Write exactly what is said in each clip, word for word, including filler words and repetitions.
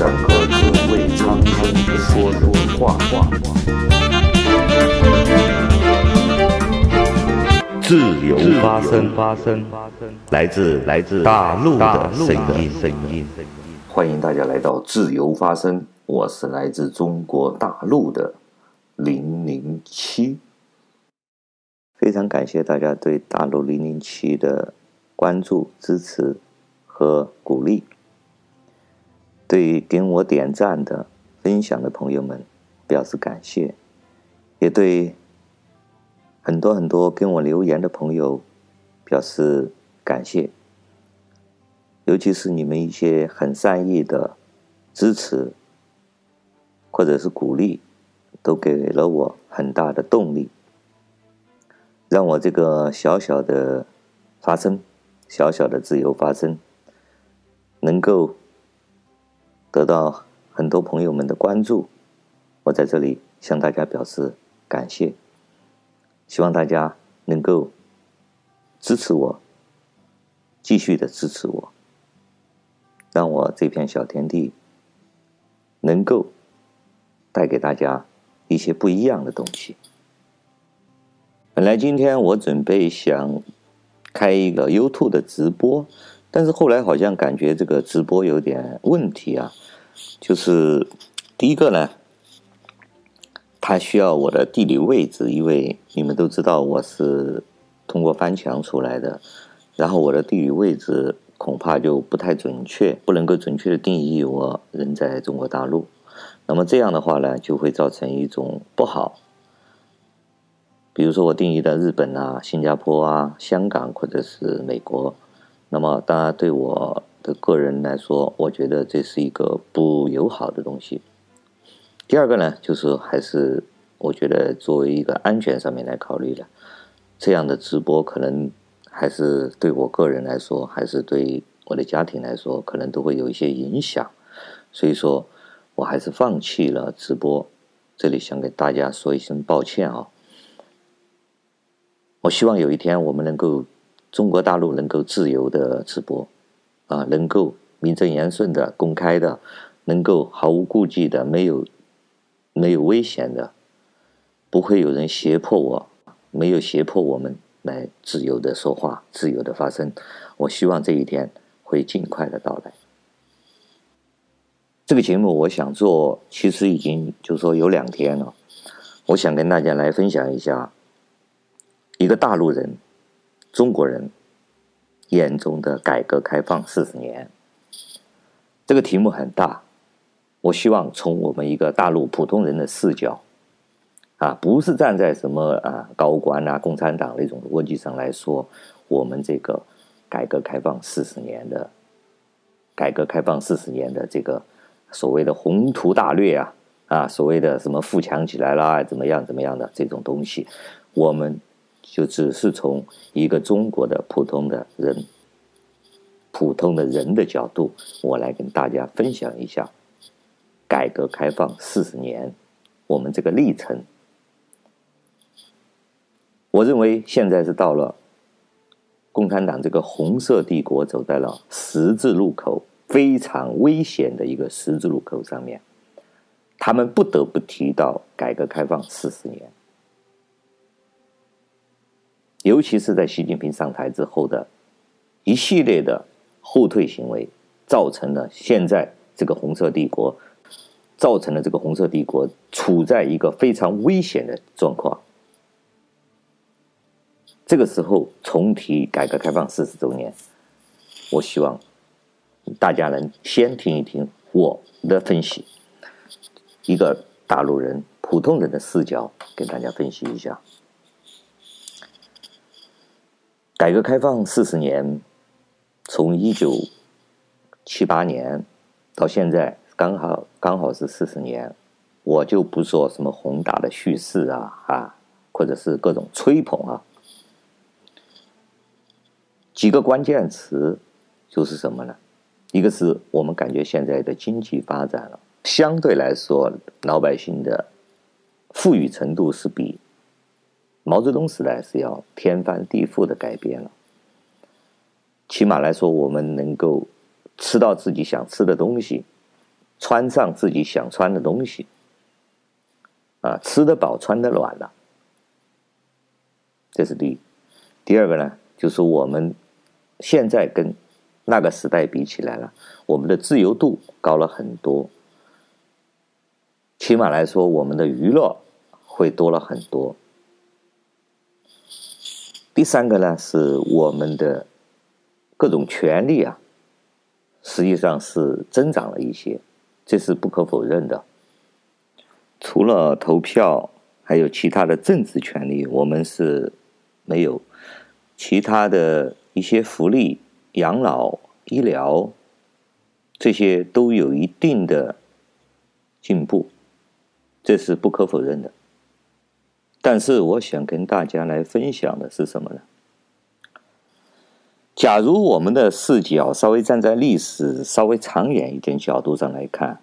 整个都为苍生说说话话。自由发声，发声，来自来自大陆的声音，声音。欢迎大家来到自由发声，我是来自中国大陆的零零七。非常感谢大家对大陆零零七的关注、支持和鼓励。对于给我点赞的、分享的朋友们表示感谢，也对很多很多跟我留言的朋友表示感谢，尤其是你们一些很善意的支持或者是鼓励，都给了我很大的动力，让我这个小小的发声，小小的自由发声，能够得到很多朋友们的关注。我在这里向大家表示感谢，希望大家能够支持我，继续的支持我，让我这片小天地能够带给大家一些不一样的东西。本来今天我准备想开一个 YouTube 的直播，但是后来好像感觉这个直播有点问题啊，就是第一个呢，它需要我的地理位置，因为你们都知道我是通过翻墙出来的，然后我的地理位置恐怕就不太准确，不能够准确的定义我人在中国大陆。那么这样的话呢，就会造成一种不好，比如说我定义的日本啊、新加坡啊、香港或者是美国，那么当然对我的个人来说，我觉得这是一个不友好的东西。第二个呢，就是还是我觉得作为一个安全上面来考虑的，这样的直播可能还是对我个人来说，还是对我的家庭来说，可能都会有一些影响，所以说我还是放弃了直播。这里想给大家说一声抱歉啊！我希望有一天我们能够中国大陆能够自由的直播，啊，能够名正言顺的、公开的，能够毫无顾忌的、没有没有危险的，不会有人胁迫我，没有胁迫我们来自由的说话、自由的发声。我希望这一天会尽快的到来。这个节目我想做，其实已经就是说有两天了，我想跟大家来分享一下一个大陆人。中国人眼中的改革开放四十年，这个题目很大，我希望从我们一个大陆普通人的视角，啊，不是站在什么啊高官啊、共产党那种逻辑上来说，我们这个改革开放四十年的改革开放四十年的这个所谓的宏图大略啊啊，所谓的什么富强起来啦，怎么样怎么样的这种东西，我们就只是从一个中国的普通的人普通的人的角度，我来跟大家分享一下改革开放四十年我们这个历程。我认为现在是到了共产党这个红色帝国走在了十字路口，非常危险的一个十字路口上面，他们不得不提到改革开放四十年，尤其是在习近平上台之后的一系列的后退行为，造成了现在这个红色帝国造成了这个红色帝国处在一个非常危险的状况。这个时候重提改革开放四十周年，我希望大家能先听一听我的分析，一个大陆人普通人的视角给大家分析一下。改革开放四十年，从一九七八年到现在，刚好刚好是四十年。我就不做什么宏大的叙事啊啊，或者是各种吹捧啊。几个关键词就是什么呢？一个是我们感觉现在的经济发展了，相对来说老百姓的富裕程度是比毛泽东时代是要天翻地覆的改变了，起码来说我们能够吃到自己想吃的东西，穿上自己想穿的东西，啊，吃得饱穿得暖了，这是第一。第二个呢，就是我们现在跟那个时代比起来了，我们的自由度高了很多，起码来说我们的娱乐会多了很多。第三个呢，是我们的各种权利啊，实际上是增长了一些，这是不可否认的。除了投票，还有其他的政治权利，我们是没有。其他的一些福利、养老、医疗，这些都有一定的进步，这是不可否认的。但是我想跟大家来分享的是什么呢？假如我们的视角稍微站在历史稍微长远一点角度上来看，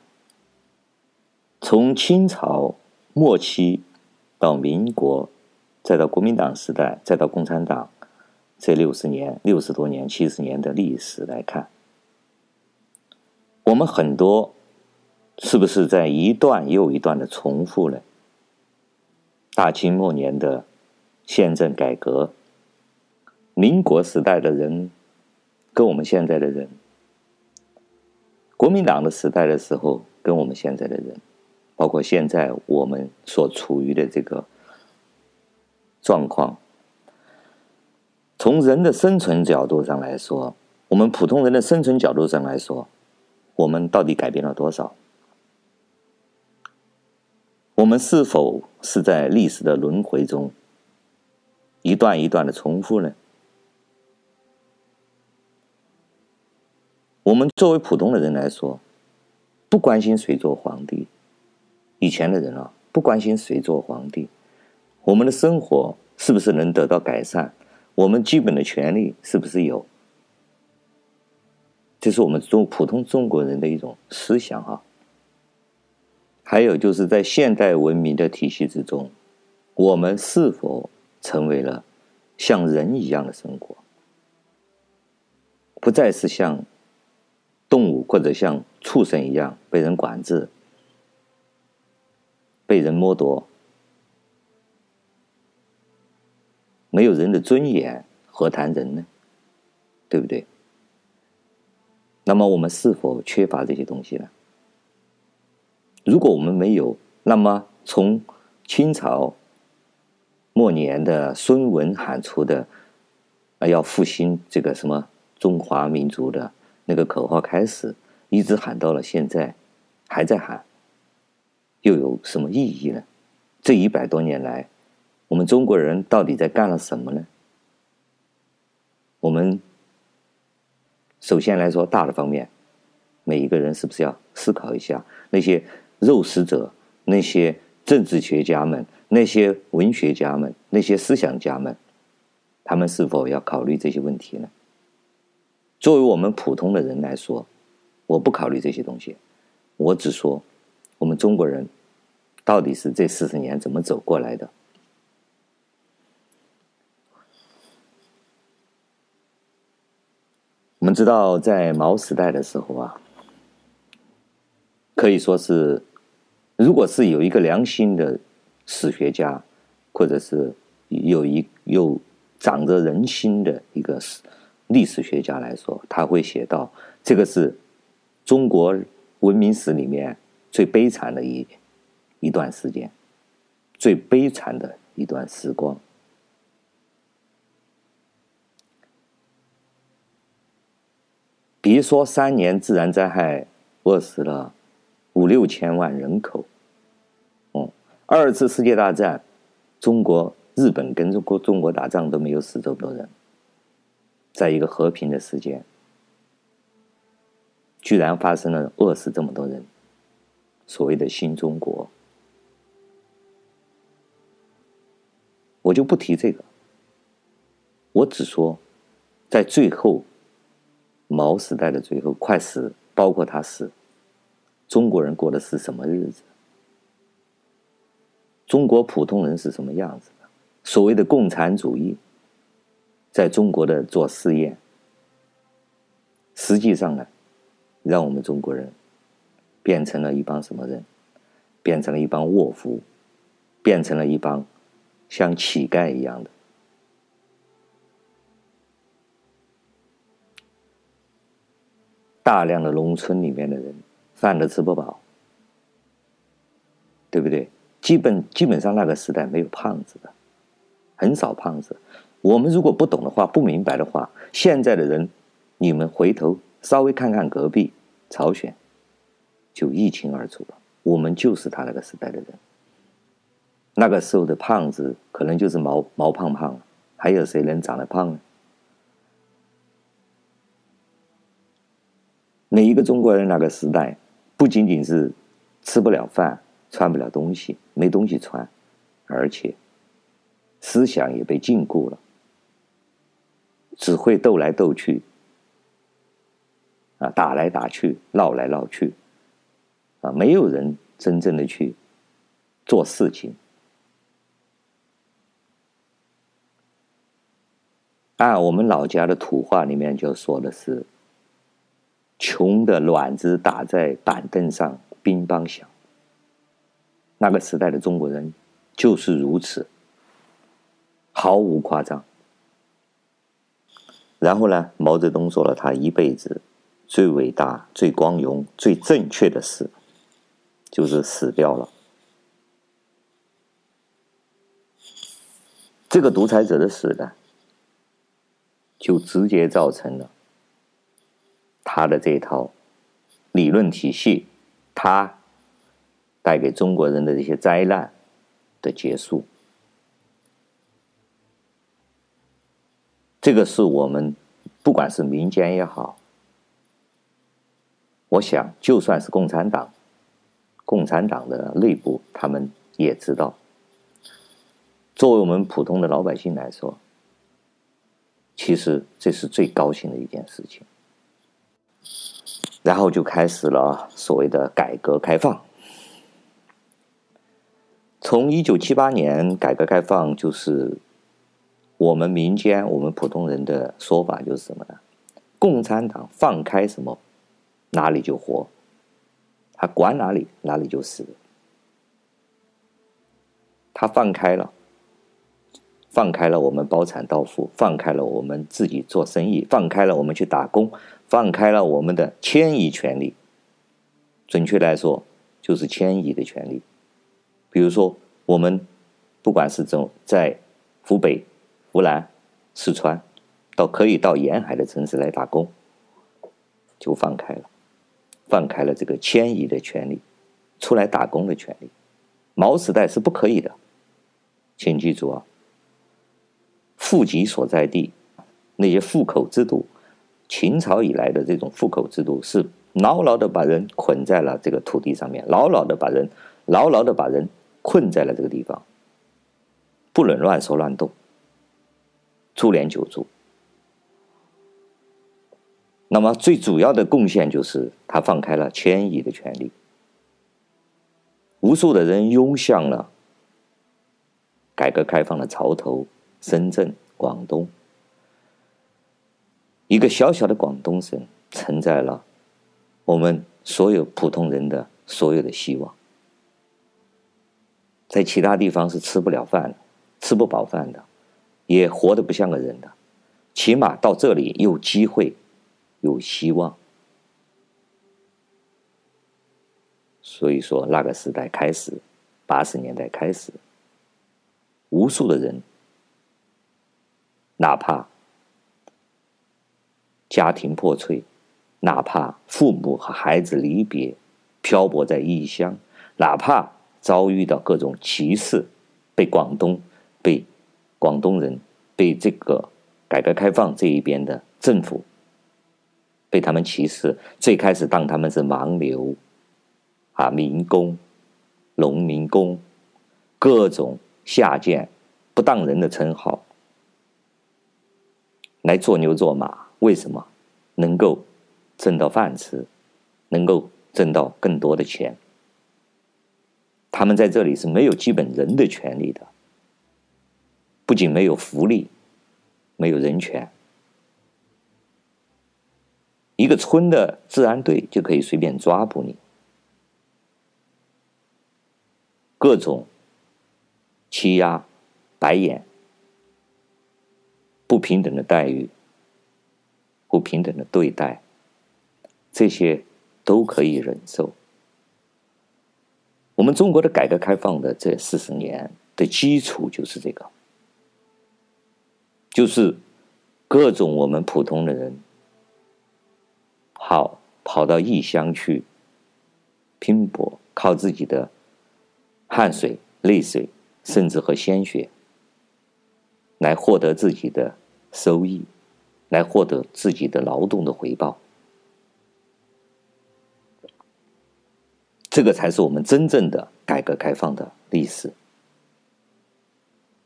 从清朝末期到民国，再到国民党时代，再到共产党，这六十年、六十多年、七十年的历史来看，我们很多是不是在一段又一段的重复呢？大清末年的宪政改革，民国时代的人跟我们现在的人，国民党的时代的时候跟我们现在的人，包括现在我们所处于的这个状况，从人的生存角度上来说，我们普通人的生存角度上来说，我们到底改变了多少？我们是否是在历史的轮回中一段一段的重复呢？我们作为普通的人来说，不关心谁做皇帝，以前的人啊，不关心谁做皇帝，我们的生活是不是能得到改善，我们基本的权利是不是有，这是我们中普通中国人的一种思想啊。还有就是在现代文明的体系之中，我们是否成为了像人一样的生活，不再是像动物或者像畜生一样被人管制、被人剥夺，没有人的尊严，何谈人呢？对不对？那么我们是否缺乏这些东西呢？如果我们没有，那么从清朝末年的孙文喊出的、啊、要复兴这个什么中华民族的那个口号开始，一直喊到了现在还在喊，又有什么意义呢？这一百多年来，我们中国人到底在干了什么呢？我们首先来说大的方面，每一个人是不是要思考一下，那些肉食者、那些政治学家们、那些文学家们、那些思想家们，他们是否要考虑这些问题呢？作为我们普通的人来说，我不考虑这些东西，我只说我们中国人到底是这四十年怎么走过来的。我们知道在毛时代的时候啊，可以说是，如果是有一个良心的史学家，或者是有一有长着人心的一个历史学家来说，他会写到这个是中国文明史里面最悲惨的一一段时间，最悲惨的一段时光。别说三年自然灾害饿死了五六千万人口，嗯，二次世界大战，中国、日本跟中国中国打仗都没有死这么多人，在一个和平的时间，居然发生了饿死这么多人，所谓的新中国，我就不提这个，我只说，在最后，毛时代的最后快死，包括他死。中国人过的是什么日子？中国普通人是什么样子的？所谓的共产主义在中国的做试验，实际上呢，让我们中国人变成了一帮什么人？变成了一帮卧夫，变成了一帮像乞丐一样的。大量的农村里面的人饭都吃不饱，对不对？基本基本上那个时代没有胖子的，很少胖子。我们如果不懂的话，不明白的话，现在的人，你们回头稍微看看隔壁朝鲜，就一清二楚了。我们就是他那个时代的人。那个时候的胖子可能就是毛毛胖胖了，还有谁能长得胖呢？每一个中国人那个时代，不仅仅是吃不了饭、穿不了东西、没东西穿，而且思想也被禁锢了，只会斗来斗去，啊，打来打去，闹来闹去，啊，没有人真正的去做事情。按、啊、我们老家的土话里面就说的是，穷的卵子打在板凳上乒乓响。那个时代的中国人就是如此，毫无夸张。然后呢，毛泽东做了他一辈子最伟大、最光荣、最正确的事，就是死掉了。这个独裁者的死呢，就直接造成了他的这套理论体系，他带给中国人的这些灾难的结束。这个是我们不管是民间也好，我想就算是共产党共产党的内部，他们也知道。作为我们普通的老百姓来说，其实这是最高兴的一件事情。然后就开始了所谓的改革开放。从一九七八年改革开放，就是我们民间我们普通人的说法就是什么呢？共产党放开什么，哪里就活，他管哪里哪里就死。他放开了，放开了我们包产到户，放开了我们自己做生意，放开了我们去打工。放开了我们的迁移权利，准确来说就是迁移的权利。比如说，我们不管是在湖北、湖南、四川，到可以到沿海的城市来打工，就放开了，放开了这个迁移的权利，出来打工的权利。毛时代是不可以的，请记住啊，户籍所在地那些户口制度。秦朝以来的这种户口制度是牢牢的把人捆在了这个土地上面，牢牢的把人牢牢的把人困在了这个地方，不能乱说乱动，株连九族。那么最主要的贡献就是他放开了迁移的权利，无数的人涌向了改革开放的潮头，深圳、广东。一个小小的广东省承载了我们所有普通人的所有的希望。在其他地方是吃不了饭的，吃不饱饭的，也活得不像个人的，起码到这里有机会，有希望。所以说那个时代开始，八十年代开始，无数的人哪怕家庭破碎，哪怕父母和孩子离别，漂泊在异乡，哪怕遭遇到各种歧视，被广东被广东人被这个改革开放这一边的政府被他们歧视。最开始当他们是盲流啊、民工、农民工，各种下贱不当人的称号来做牛做马。为什么能够挣到饭吃，能够挣到更多的钱？他们在这里是没有基本人的权利的，不仅没有福利，没有人权。一个村的治安队就可以随便抓捕你，各种欺压、白眼、不平等的待遇、不平等的对待，这些都可以忍受。我们中国的改革开放的这四十年的基础就是这个，就是各种我们普通的人好跑到异乡去拼搏，靠自己的汗水、泪水，甚至和鲜血来获得自己的收益，来获得自己的劳动的回报。这个才是我们真正的改革开放的历史，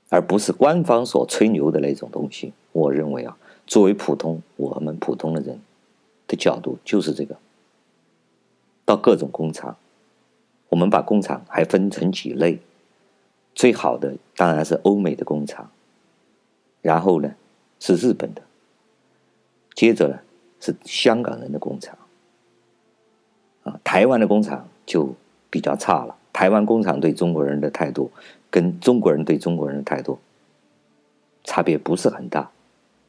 而不是官方所吹牛的那种东西。我认为啊，作为普通我们普通的人的角度就是这个。到各种工厂，我们把工厂还分成几类，最好的当然是欧美的工厂，然后呢是日本的，接着呢是香港人的工厂，啊，台湾的工厂就比较差了。台湾工厂对中国人的态度跟中国人对中国人的态度差别不是很大，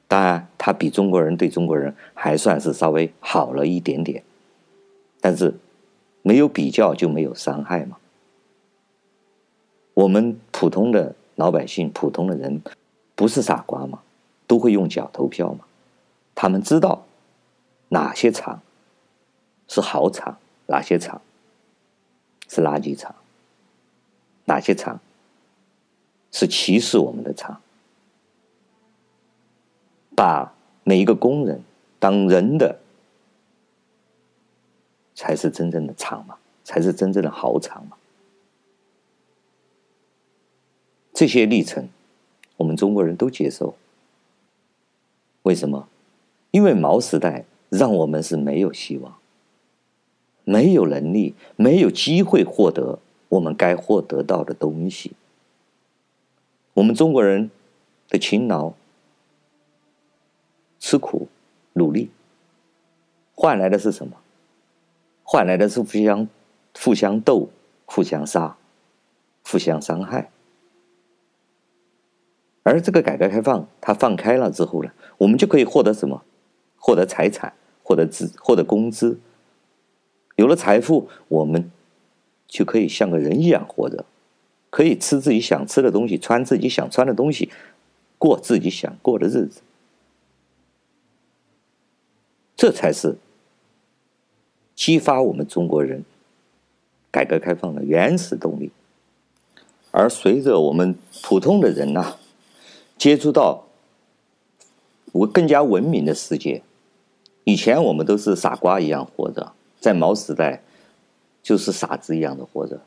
当然他比中国人对中国人还算是稍微好了一点点，但是没有比较就没有伤害嘛。我们普通的老百姓、普通的人不是傻瓜嘛，都会用脚投票嘛，他们知道哪些厂是好厂，哪些厂是垃圾厂，哪些厂是歧视我们的厂。把每一个工人当人的才是真正的厂嘛，才是真正的好厂嘛。这些历程我们中国人都接受，为什么？因为毛时代让我们是没有希望、没有能力、没有机会获得我们该获得到的东西。我们中国人的勤劳、吃苦、努力换来的是什么？换来的是互相互相斗、互相杀、互相伤害。而这个改革开放它放开了之后呢，我们就可以获得什么？获得财产，获得资获得工资。有了财富，我们就可以像个人一样活着，可以吃自己想吃的东西，穿自己想穿的东西，过自己想过的日子。这才是激发我们中国人改革开放的原始动力。而随着我们普通的人啊接触到更加文明的世界，以前我们都是傻瓜一样活着，在毛时代就是傻子一样的活着，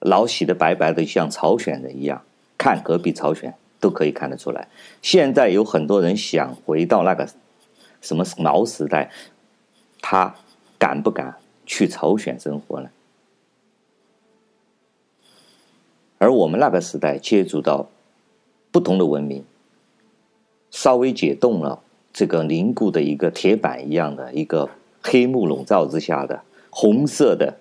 老洗的白白的，像朝鲜人一样，看隔壁朝鲜都可以看得出来。现在有很多人想回到那个什么毛时代，他敢不敢去朝鲜生活呢？而我们那个时代接触到不同的文明，稍微解冻了这个凝固的一个铁板一样的一个黑幕笼罩之下的红色的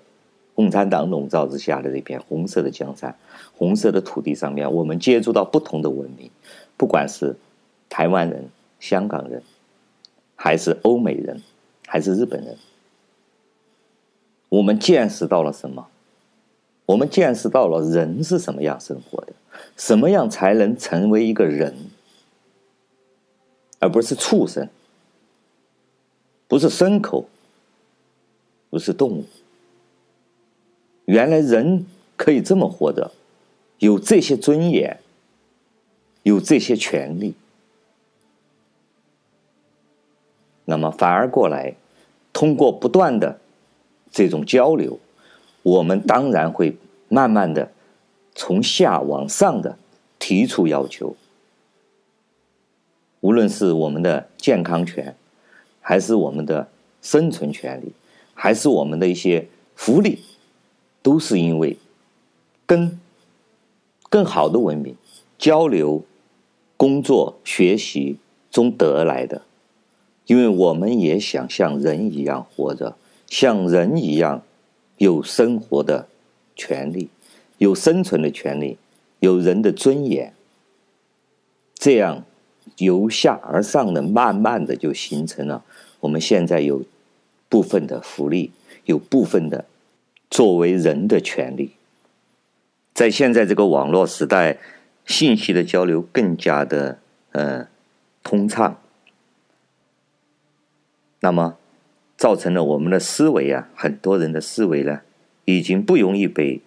共产党笼罩之下的这片红色的江山、红色的土地上面，我们接触到不同的文明，不管是台湾人、香港人，还是欧美人，还是日本人，我们见识到了什么？我们见识到了人是什么样生活的，什么样才能成为一个人，而不是畜生，不是牲口，不是动物。原来人可以这么活着，有这些尊严，有这些权利。那么反而过来，通过不断的这种交流，我们当然会慢慢的从下往上的提出要求，无论是我们的健康权，还是我们的生存权利，还是我们的一些福利，都是因为跟更好的文明交流、工作、学习中得来的。因为我们也想像人一样活着，像人一样有生活的权利，有生存的权利，有人的尊严，这样由下而上的慢慢的就形成了我们现在有部分的福利，有部分的作为人的权利。在现在这个网络时代，信息的交流更加的呃通畅，那么造成了我们的思维啊，很多人的思维呢已经不容易被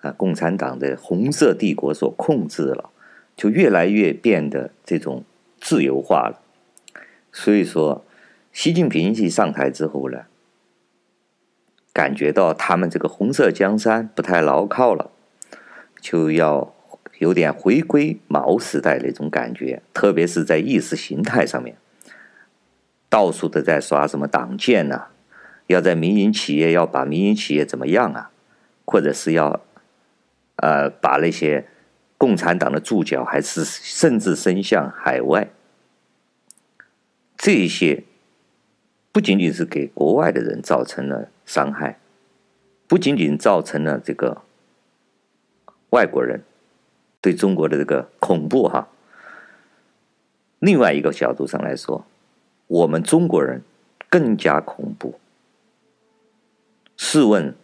啊共产党的红色帝国所控制了，就越来越变得这种自由化了。所以说习近平一上台之后呢，感觉到他们这个红色江山不太牢靠了，就要有点回归毛时代那种感觉，特别是在意识形态上面，到处的在刷什么党建啊，要在民营企业，要把民营企业怎么样啊，或者是要呃把那些共产党的注脚还是甚至伸向海外。这些不仅仅是给国外的人造成了伤害，不仅仅造成了这个外国人对中国的这个恐怖哈。另外一个角度上来说，我们中国人更加恐怖。试问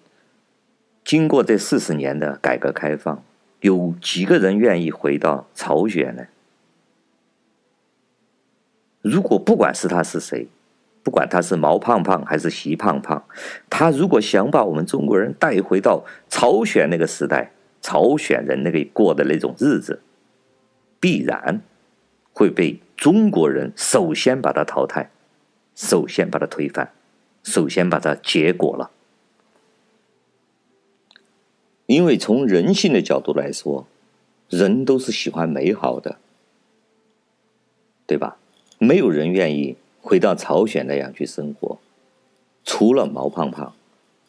经过这四十年的改革开放，有几个人愿意回到巢穴呢？如果不管是他是谁，不管他是毛胖胖还是习胖胖，他如果想把我们中国人带回到巢穴那个时代，巢穴人那个过的那种日子，必然会被中国人首先把它淘汰，首先把它推翻，首先把它结果了。因为从人性的角度来说，人都是喜欢美好的，对吧？没有人愿意回到巢穴那样去生活，除了毛胖胖，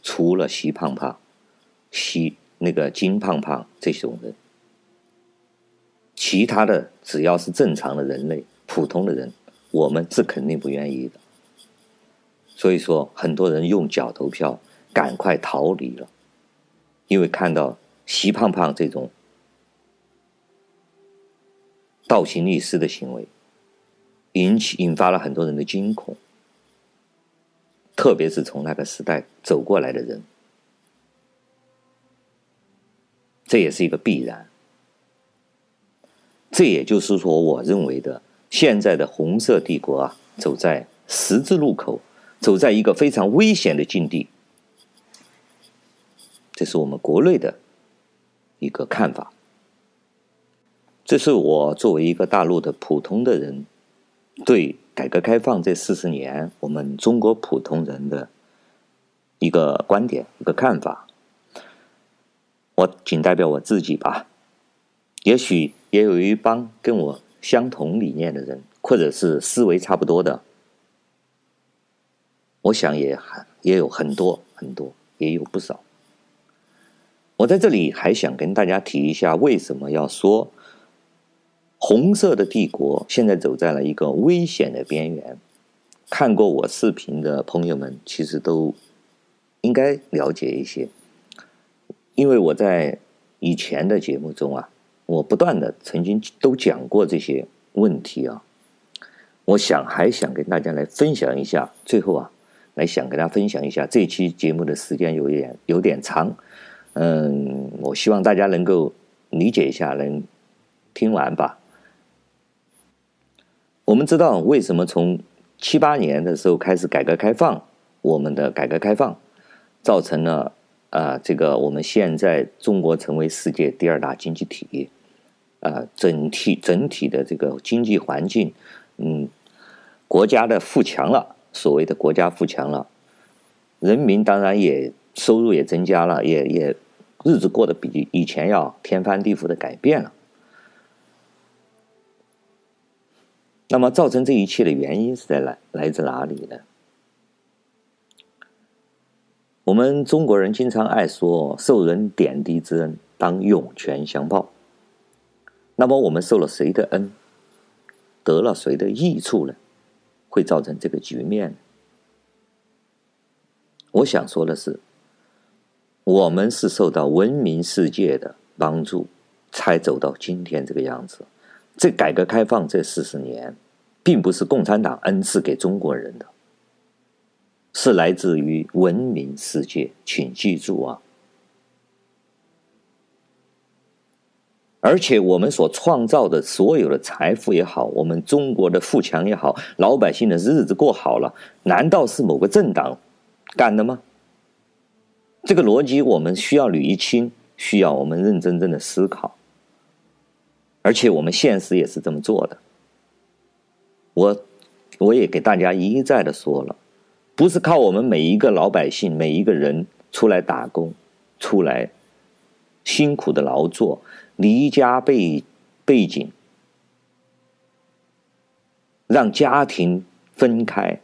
除了习胖胖，习那个金胖胖这种人，其他的只要是正常的人类，普通的人，我们是肯定不愿意的。所以说很多人用脚投票，赶快逃离了，因为看到习胖胖这种倒行逆施的行为，引起引发了很多人的惊恐，特别是从那个时代走过来的人，这也是一个必然。这也就是说，我认为的现在的红色帝国啊，走在十字路口，走在一个非常危险的境地。这是我们国内的一个看法，这是我作为一个大陆的普通的人，对改革开放这四十年我们中国普通人的一个观点，一个看法。我仅代表我自己吧，也许也有一帮跟我相同理念的人，或者是思维差不多的，我想也也有很多很多，也有不少。我在这里还想跟大家提一下，为什么要说红色的帝国现在走在了一个危险的边缘。看过我视频的朋友们其实都应该了解一些，因为我在以前的节目中啊，我不断的曾经都讲过这些问题啊。我想还想跟大家来分享一下，最后啊来想跟大家分享一下，这期节目的时间有点有点长，嗯，我希望大家能够理解一下，能听完吧。我们知道为什么从七八年的时候开始改革开放，我们的改革开放造成了啊、呃，这个我们现在中国成为世界第二大经济体，啊、呃，整体整体的这个经济环境，嗯，国家的富强了，所谓的国家富强了，人民当然也。收入也增加了，也也日子过得比以前要天翻地覆的改变了。那么造成这一切的原因是在来来自哪里呢？我们中国人经常爱说受人点滴之恩当涌泉相报，那么我们受了谁的恩，得了谁的益处呢？会造成这个局面呢？我想说的是，我们是受到文明世界的帮助，才走到今天这个样子。这改革开放这四十年，并不是共产党恩赐给中国人的，是来自于文明世界，请记住啊！而且我们所创造的所有的财富也好，我们中国的富强也好，老百姓的日子过好了，难道是某个政党干的吗？这个逻辑我们需要捋一清，需要我们认真真的思考。而且我们现实也是这么做的。我我也给大家一再的说了，不是靠我们每一个老百姓每一个人出来打工，出来辛苦的劳作，离家背背井，让家庭分开，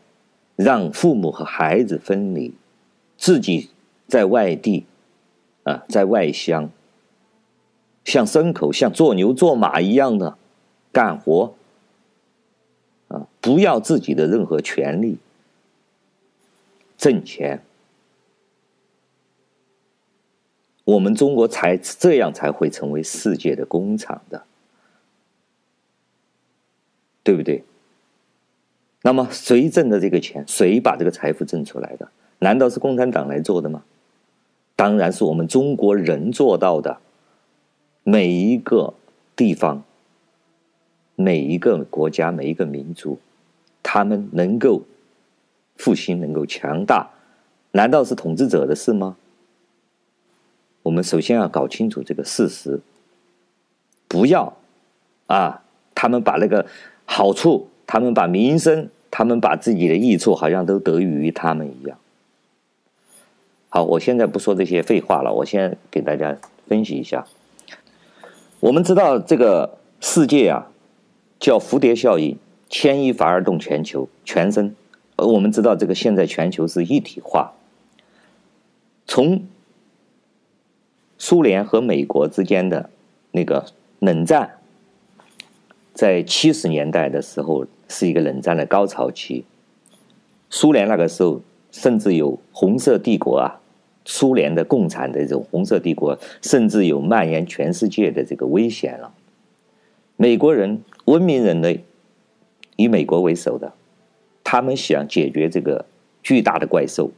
让父母和孩子分离，自己在外地啊，在外乡，像牲口像做牛做马一样的干活啊，不要自己的任何权利，挣钱。我们中国才这样才会成为世界的工厂的，对不对？那么谁挣的这个钱？谁把这个财富挣出来的？难道是共产党来做的吗？当然是我们中国人做到的。每一个地方，每一个国家，每一个民族，他们能够复兴，能够强大，难道是统治者的事吗？我们首先要搞清楚这个事实，不要啊，他们把那个好处，他们把民生，他们把自己的益处，好像都得益于他们一样。好，我现在不说这些废话了，我先给大家分析一下。我们知道这个世界啊，叫蝴蝶效应，牵一发而动全球全身。而我们知道这个现在全球是一体化，从苏联和美国之间的那个冷战，在七十年代的时候是一个冷战的高潮期。苏联那个时候甚至有红色帝国啊，苏联的共产的这种红色帝国，甚至有蔓延全世界的这个危险了。美国人，文明人类，以美国为首的，他们想解决这个巨大的怪兽。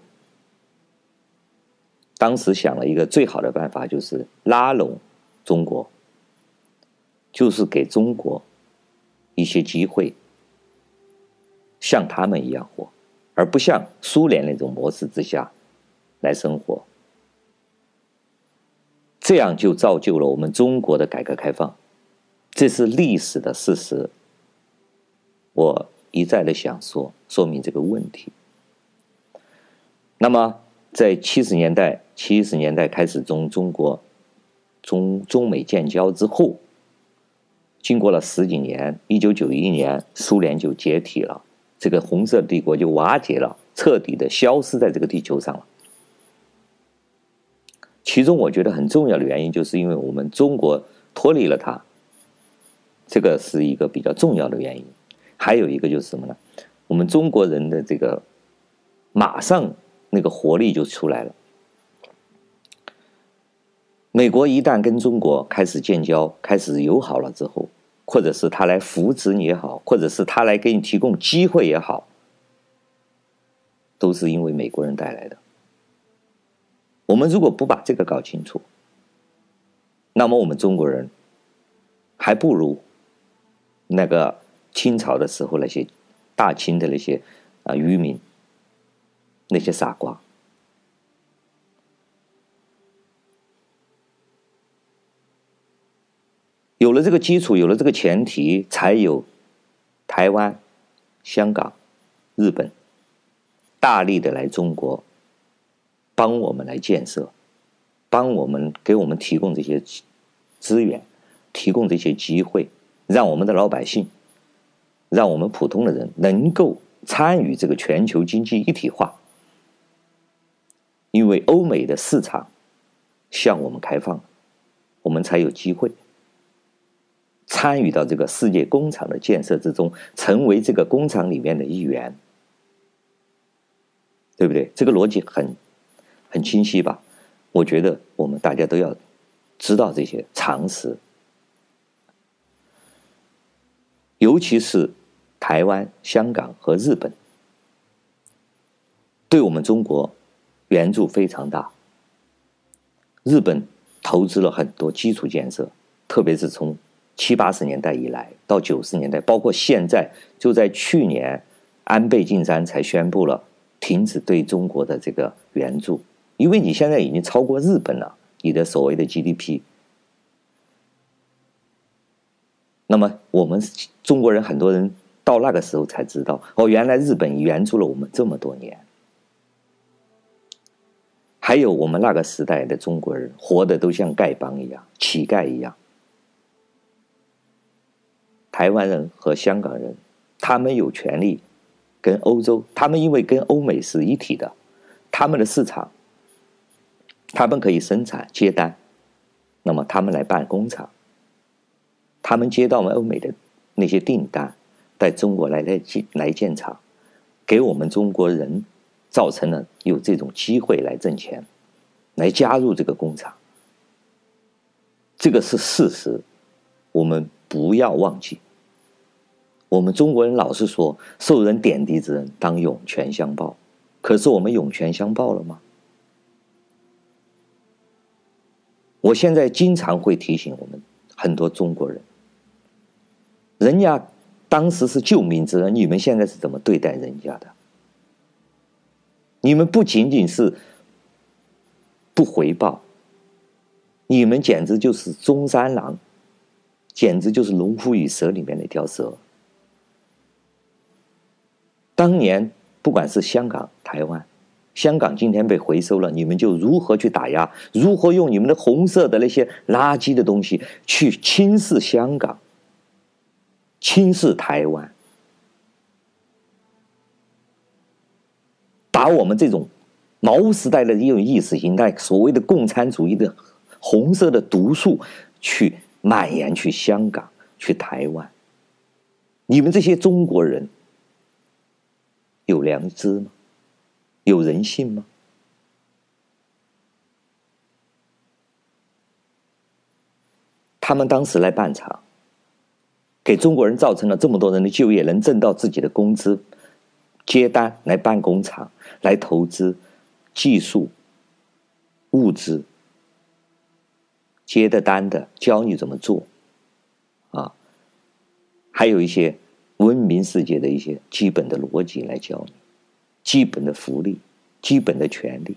当时想了一个最好的办法，就是拉拢中国，就是给中国一些机会，像他们一样活，而不像苏联那种模式之下来生活。这样就造就了我们中国的改革开放，这是历史的事实。我一再的想说说明这个问题。那么在七十年代，七十年代开始中，中国中中美建交之后，经过了十几年，一九九一年苏联就解体了，这个红色帝国就瓦解了，彻底的消失在这个地球上了。其中我觉得很重要的原因，就是因为我们中国脱离了它，这个是一个比较重要的原因。还有一个就是什么呢？我们中国人的这个马上。那个活力就出来了。美国一旦跟中国开始建交，开始友好了之后，或者是他来扶持你也好，或者是他来给你提供机会也好，都是因为美国人带来的。我们如果不把这个搞清楚，那么我们中国人还不如那个清朝的时候那些大清的那些啊渔民，那些傻瓜。有了这个基础，有了这个前提，才有台湾、香港、日本大力的来中国帮我们来建设，帮我们给我们提供这些资源，提供这些机会，让我们的老百姓，让我们普通的人能够参与这个全球经济一体化。因为欧美的市场向我们开放，我们才有机会参与到这个世界工厂的建设之中，成为这个工厂里面的一员，对不对？这个逻辑很很清晰吧？我觉得我们大家都要知道这些常识，尤其是台湾、香港和日本对我们中国援助非常大。日本投资了很多基础建设，特别是从七八十年代以来到九十年代，包括现在，就在去年安倍晋三才宣布了停止对中国的这个援助，因为你现在已经超过日本了，你的所谓的 G D P。 那么我们中国人很多人到那个时候才知道，哦，原来日本援助了我们这么多年。还有我们那个时代的中国人活得都像丐帮一样，乞丐一样。台湾人和香港人，他们有权利跟欧洲，他们因为跟欧美是一体的，他们的市场，他们可以生产接单，那么他们来办工厂，他们接到我们欧美的那些订单，在中国来来来建厂，给我们中国人造成了有这种机会来挣钱，来加入这个工厂，这个是事实，我们不要忘记。我们中国人老是说受人点滴之恩当涌泉相报，可是我们涌泉相报了吗？我现在经常会提醒我们很多中国人，人家当时是救命之恩，你们现在是怎么对待人家的？你们不仅仅是不回报，你们简直就是中山狼，简直就是农夫与蛇里面的一条蛇。当年不管是香港、台湾，香港今天被回收了，你们就如何去打压，如何用你们的红色的那些垃圾的东西去轻视香港、轻视台湾，把我们这种毛时代的一种意识形态，所谓的共产主义的红色的毒素去蔓延去香港、去台湾。你们这些中国人有良知吗？有人性吗？他们当时来办厂，给中国人造成了这么多人的就业，能挣到自己的工资，接单来办工厂，来投资技术、物资，接的单的教你怎么做啊，还有一些文明世界的一些基本的逻辑来教你，基本的福利、基本的权利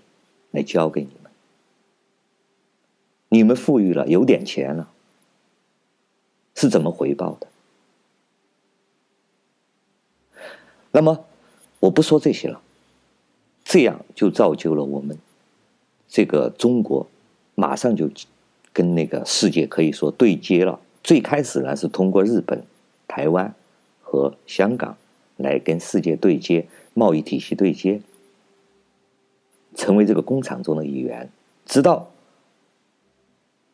来教给你们。你们富裕了，有点钱了，是怎么回报的？那么我不说这些了，这样就造就了我们这个中国马上就跟那个世界可以说对接了。最开始呢是通过日本、台湾和香港来跟世界对接，贸易体系对接，成为这个工厂中的一员。直到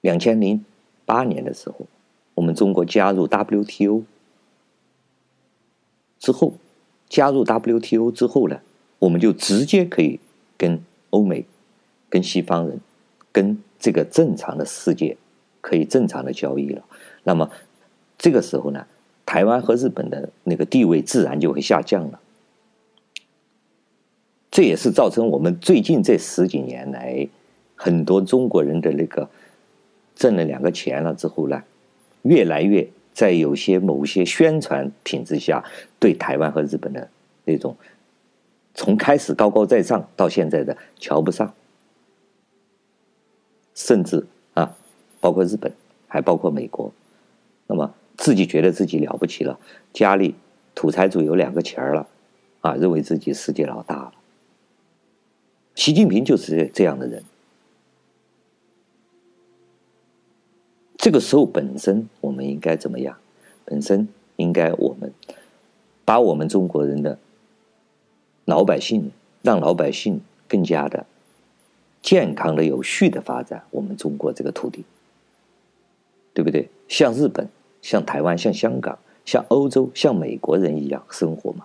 二零零八年的时候，我们中国加入 W T O 之后，加入 W T O 之后呢，我们就直接可以跟欧美、跟西方人、跟这个正常的世界可以正常的交易了。那么这个时候呢，台湾和日本的那个地位自然就会下降了。这也是造成我们最近这十几年来很多中国人的那个挣了两个钱了之后呢，越来越在有些某些宣传品质下对台湾和日本的那种从开始高高在上到现在的瞧不上，甚至啊包括日本还包括美国，那么自己觉得自己了不起了，家里土财主有两个钱了啊，认为自己世界老大了。习近平就是这样的人。这个时候本身我们应该怎么样？本身应该我们把我们中国人的老百姓，让老百姓更加的健康的有序的发展我们中国这个土地，对不对？像日本、像台湾、像香港、像欧洲、像美国人一样生活嘛，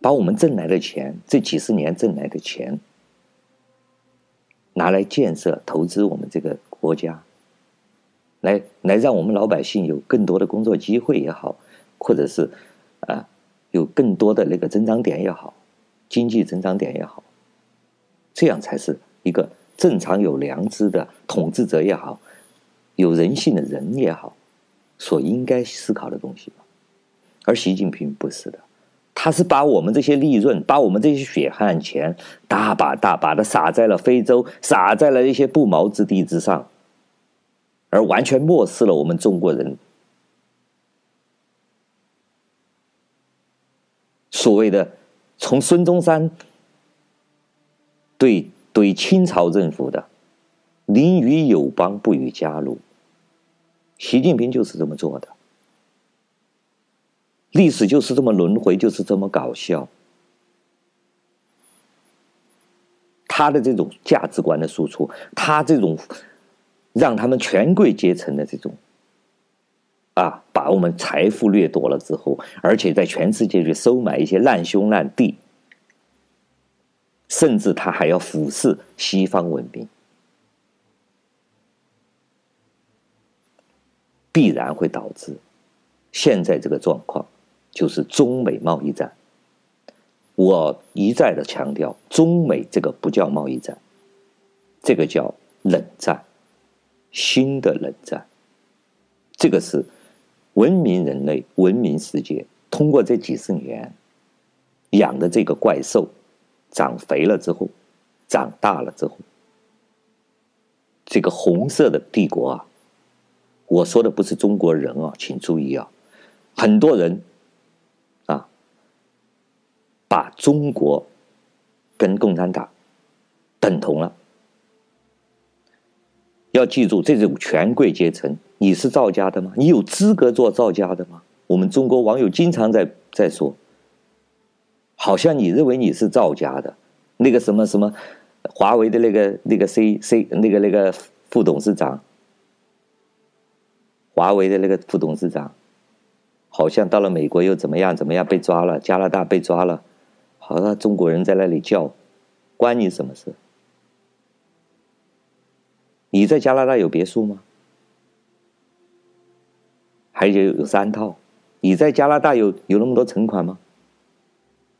把我们挣来的钱，这几十年挣来的钱拿来建设、投资我们这个国家，来来让我们老百姓有更多的工作机会也好，或者是啊有更多的那个增长点也好，经济增长点也好，这样才是一个正常有良知的统治者也好，有人性的人也好，所应该思考的东西吧。而习近平不是的，他是把我们这些利润，把我们这些血汗钱大把大把的撒在了非洲，撒在了一些不毛之地之上，而完全漠视了我们中国人所谓的从孙中山对对清朝政府的宁与友邦不与家奴，习近平就是这么做的。历史就是这么轮回，就是这么搞笑。他的这种价值观的输出，他这种让他们权贵阶层的这种啊，把我们财富掠夺了之后，而且在全世界去收买一些烂兄烂弟，甚至他还要俯视西方文明，必然会导致现在这个状况，就是中美贸易战。我一再的强调，中美这个不叫贸易战，这个叫冷战，新的冷战。这个是文明人类、文明世界通过这几十年养的这个怪兽，长肥了之后，长大了之后，这个红色的帝国啊，我说的不是中国人啊，请注意啊，很多人啊，把中国跟共产党等同了。要记住，这种权贵阶层，你是造家的吗？你有资格做造家的吗？我们中国网友经常在在说，好像你认为你是造家的，那个什么什么，华为的那个那个 C C 那个那个副董事长。华为的那个副董事长好像到了美国又怎么样怎么样被抓了，加拿大被抓了，好像中国人在那里叫，关你什么事？你在加拿大有别墅吗？还有有三套。你在加拿大有有那么多存款吗？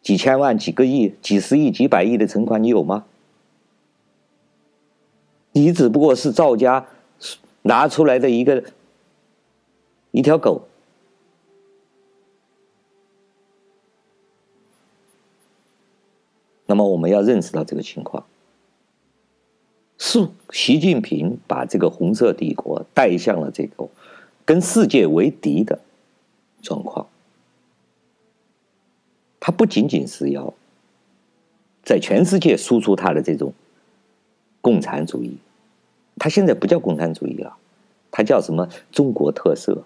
几千万、几个亿、几十亿、几百亿的存款你有吗？你只不过是造假拿出来的一个一条狗，那么我们要认识到这个情况，是习近平把这个红色帝国带向了这个跟世界为敌的状况。他不仅仅是要在全世界输出他的这种共产主义，他现在不叫共产主义了，他叫什么中国特色。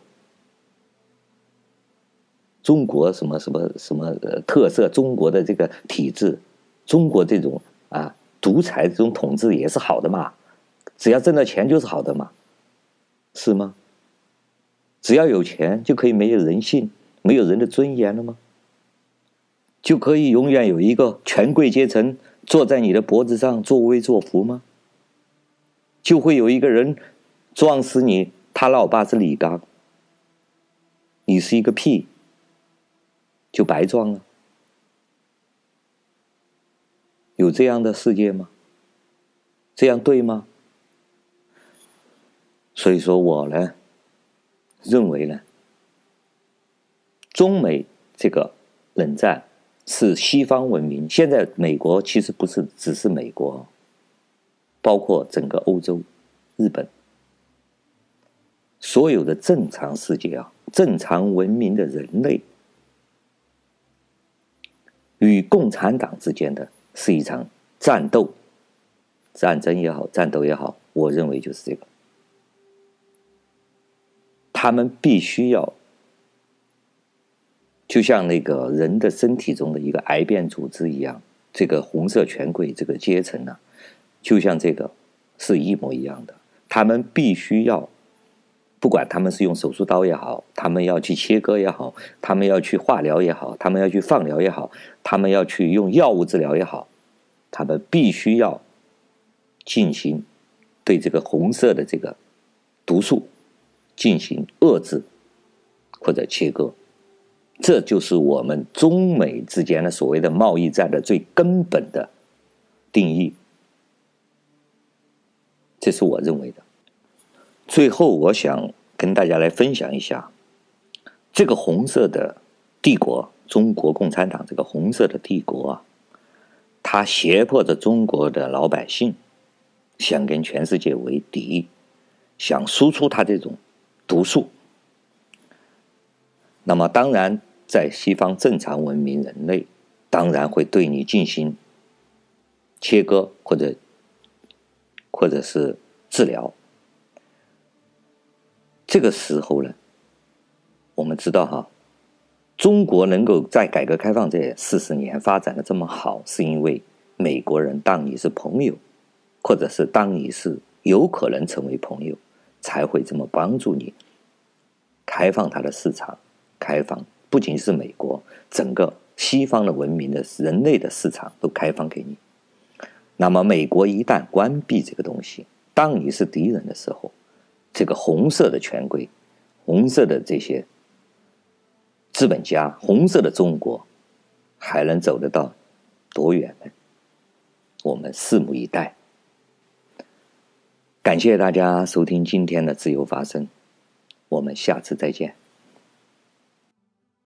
中国什么什么什么特色？中国的这个体制，中国这种啊独裁这种统治也是好的嘛？只要挣到钱就是好的嘛？是吗？只要有钱就可以没有人性、没有人的尊严了吗？就可以永远有一个权贵阶层坐在你的脖子上作威作福吗？就会有一个人撞死你，他老爸是李刚，你是一个屁，就白撞了。有这样的世界吗？这样对吗？所以说我呢，认为呢，中美这个冷战是西方文明，现在美国其实不是只是美国，包括整个欧洲、日本，所有的正常世界啊，正常文明的人类与共产党之间的是一场战斗，战争也好，战斗也好，我认为就是这个。他们必须要，就像那个人的身体中的一个癌变组织一样，这个红色权贵这个阶层呢、啊，就像这个是一模一样的，他们必须要。不管他们是用手术刀也好，他们要去切割也好，他们要去化疗也好，他们要去放疗也好，他们要去用药物治疗也好，他们必须要进行对这个红色的这个毒素进行遏制或者切割。这就是我们中美之间的所谓的贸易战的最根本的定义，这是我认为的。最后我想跟大家来分享一下这个红色的帝国，中国共产党这个红色的帝国啊，它胁迫着中国的老百姓，想跟全世界为敌，想输出它这种毒素。那么当然在西方正常文明人类当然会对你进行切割或者或者是治疗。这个时候呢，我们知道哈，中国能够在改革开放这四十年发展的这么好，是因为美国人当你是朋友，或者是当你是有可能成为朋友，才会这么帮助你开放它的市场。开放不仅是美国，整个西方的文明的人类的市场都开放给你。那么美国一旦关闭这个东西，当你是敌人的时候，这个红色的权贵，红色的这些资本家，红色的中国还能走得到多远呢？我们拭目以待。感谢大家收听今天的自由发声，我们下次再见。